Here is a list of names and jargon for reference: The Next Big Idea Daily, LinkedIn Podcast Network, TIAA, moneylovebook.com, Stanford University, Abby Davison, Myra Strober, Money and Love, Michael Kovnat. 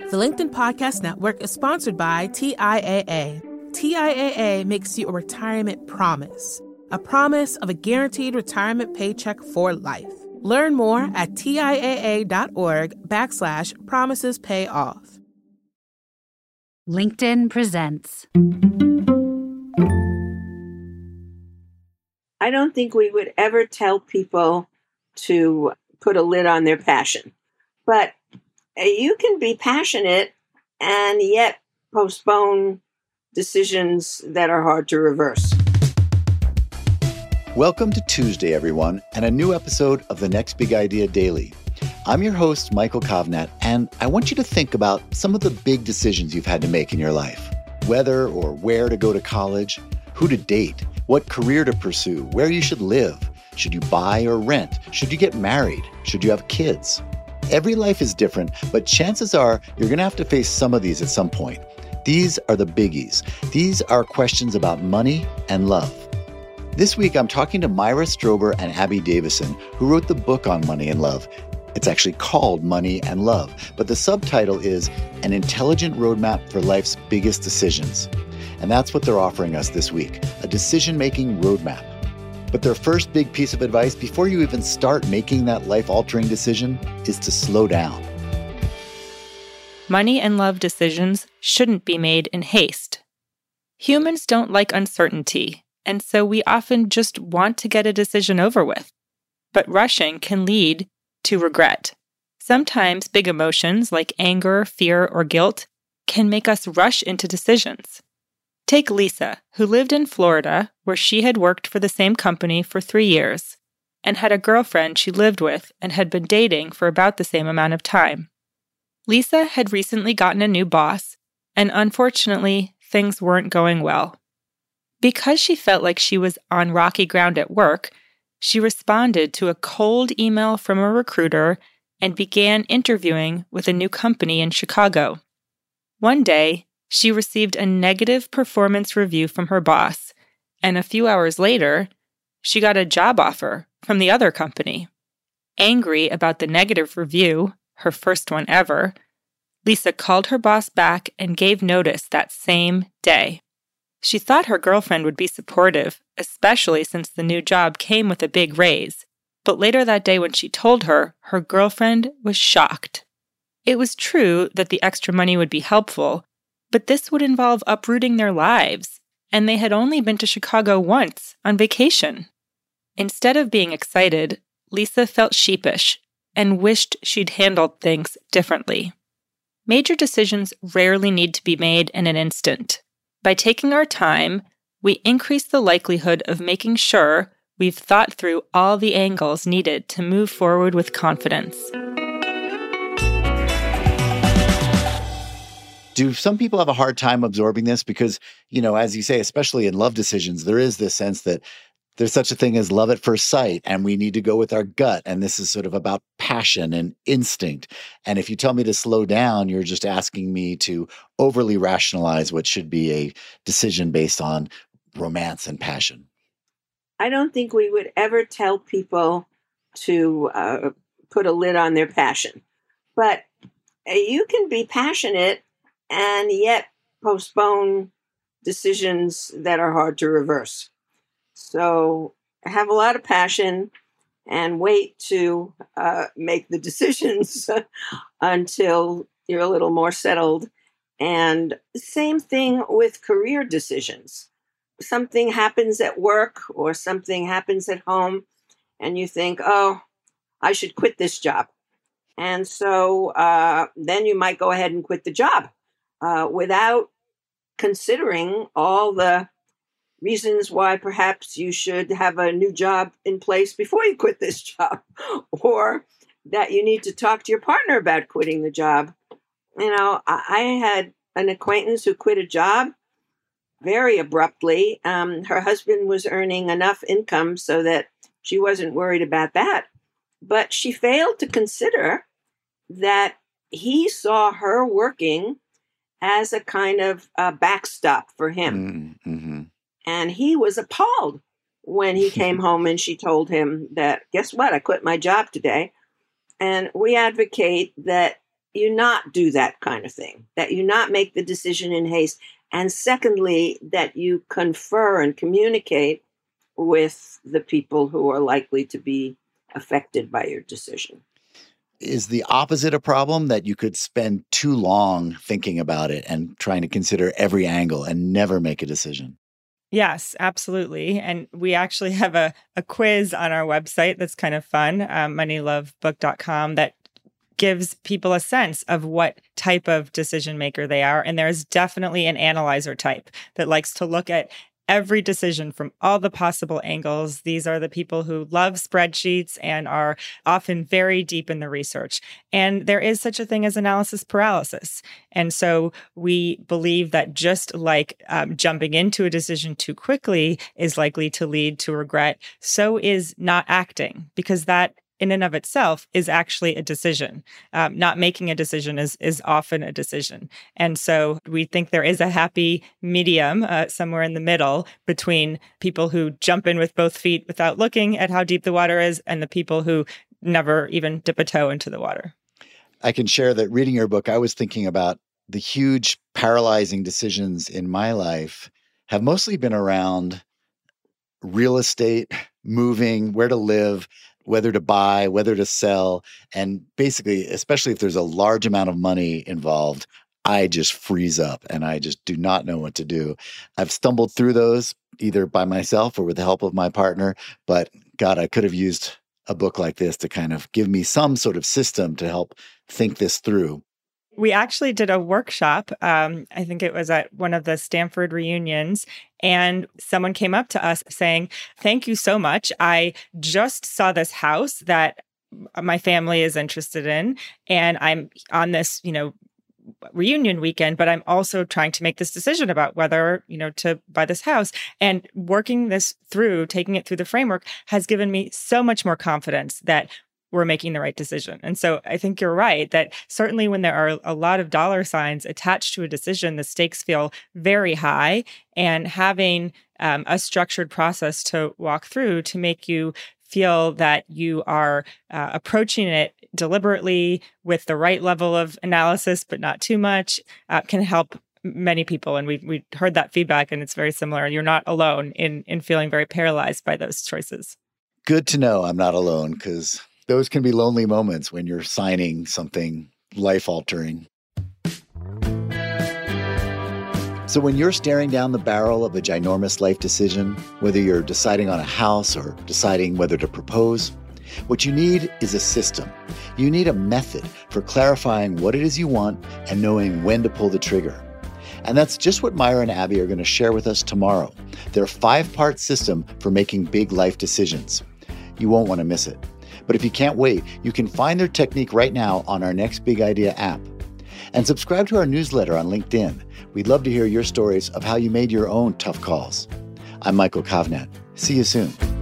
The LinkedIn Podcast Network is sponsored by TIAA. TIAA makes you a retirement promise, a promise of a guaranteed retirement paycheck for life. Learn more at TIAA.org/promisespayoff. LinkedIn presents. I don't think we would ever tell people to put a lid on their passion, but you can be passionate and yet postpone decisions that are hard to reverse. Welcome to Tuesday, everyone, and a new episode of The Next Big Idea Daily. I'm your host, Michael Kovnat, and I want you to think about some of the big decisions you've had to make in your life. Whether or where to go to college, who to date, what career to pursue, where you should live, should you buy or rent, should you get married, should you have kids. Every life is different, but chances are you're going to have to face some of these at some point. These are the biggies. These are questions about money and love. This week, I'm talking to Myra Strober and Abby Davison, who wrote the book on money and love. It's actually called Money and Love, but the subtitle is An Intelligent Roadmap for Life's Biggest Decisions. And that's what they're offering us this week, a decision-making roadmap. But their first big piece of advice before you even start making that life-altering decision is to slow down. Money and love decisions shouldn't be made in haste. Humans don't like uncertainty, and so we often just want to get a decision over with. But rushing can lead to regret. Sometimes big emotions like anger, fear, or guilt can make us rush into decisions. Take Lisa, who lived in Florida, where she had worked for the same company for 3 years and had a girlfriend she lived with and had been dating for about the same amount of time. Lisa had recently gotten a new boss, and unfortunately, things weren't going well. Because she felt like she was on rocky ground at work, she responded to a cold email from a recruiter and began interviewing with a new company in Chicago. One day, she received a negative performance review from her boss, and a few hours later, she got a job offer from the other company. Angry about the negative review, her first one ever, Lisa called her boss back and gave notice that same day. She thought her girlfriend would be supportive, especially since the new job came with a big raise. But later that day when she told her, her girlfriend was shocked. It was true that the extra money would be helpful, but this would involve uprooting their lives, and they had only been to Chicago once on vacation. Instead of being excited, Lisa felt sheepish and wished she'd handled things differently. Major decisions rarely need to be made in an instant. By taking our time, we increase the likelihood of making sure we've thought through all the angles needed to move forward with confidence. Do some people have a hard time absorbing this? Because, as you say, especially in love decisions, there is this sense that there's such a thing as love at first sight, and we need to go with our gut. And this is sort of about passion and instinct. And if you tell me to slow down, you're just asking me to overly rationalize what should be a decision based on romance and passion. I don't think we would ever tell people to put a lid on their passion. But you can be passionate and yet postpone decisions that are hard to reverse. So have a lot of passion and wait to make the decisions until you're a little more settled. And same thing with career decisions. Something happens at work or something happens at home and you think, oh, I should quit this job. And so then you might go ahead and quit the job without considering all the reasons why perhaps you should have a new job in place before you quit this job, or that you need to talk to your partner about quitting the job. I had an acquaintance who quit a job very abruptly. Her husband was earning enough income so that she wasn't worried about that. But she failed to consider that he saw her working as a kind of backstop for him. Mm-hmm. And he was appalled when he came home and she told him that, guess what, I quit my job today. And we advocate that you not do that kind of thing, that you not make the decision in haste. And secondly, that you confer and communicate with the people who are likely to be affected by your decision. Is the opposite a problem, that you could spend too long thinking about it and trying to consider every angle and never make a decision? Yes, absolutely. And we actually have a quiz on our website that's kind of fun, moneylovebook.com, that gives people a sense of what type of decision maker they are. And there's definitely an analyzer type that likes to look at every decision from all the possible angles. These are the people who love spreadsheets and are often very deep in the research. And there is such a thing as analysis paralysis. And so we believe that just like jumping into a decision too quickly is likely to lead to regret, so is not acting, because that in and of itself is actually a decision. Not making a decision is often a decision. And so we think there is a happy medium somewhere in the middle between people who jump in with both feet without looking at how deep the water is and the people who never even dip a toe into the water. I can share that reading your book, I was thinking about the huge paralyzing decisions in my life have mostly been around real estate, moving, where to live, whether to buy, whether to sell. And basically, especially if there's a large amount of money involved, I just freeze up and I just do not know what to do. I've stumbled through those either by myself or with the help of my partner. But God, I could have used a book like this to kind of give me some sort of system to help think this through. We actually did a workshop. I think it was at one of the Stanford reunions. And someone came up to us saying, "Thank you so much. I just saw this house that my family is interested in. And I'm on this, reunion weekend, but I'm also trying to make this decision about whether, to buy this house." And working this through, taking it through the framework, has given me so much more confidence that we're making the right decision. And so I think you're right that certainly when there are a lot of dollar signs attached to a decision, the stakes feel very high, and having a structured process to walk through to make you feel that you are approaching it deliberately with the right level of analysis, but not too much, can help many people. And we heard that feedback, and it's very similar. You're not alone in feeling very paralyzed by those choices. Good to know I'm not alone, because those can be lonely moments when you're signing something life-altering. So when you're staring down the barrel of a ginormous life decision, whether you're deciding on a house or deciding whether to propose, what you need is a system. You need a method for clarifying what it is you want and knowing when to pull the trigger. And that's just what Myra and Abby are going to share with us tomorrow, their 5-part system for making big life decisions. You won't want to miss it. But if you can't wait, you can find their technique right now on our Next Big Idea app. And subscribe to our newsletter on LinkedIn. We'd love to hear your stories of how you made your own tough calls. I'm Michael Kovnat. See you soon.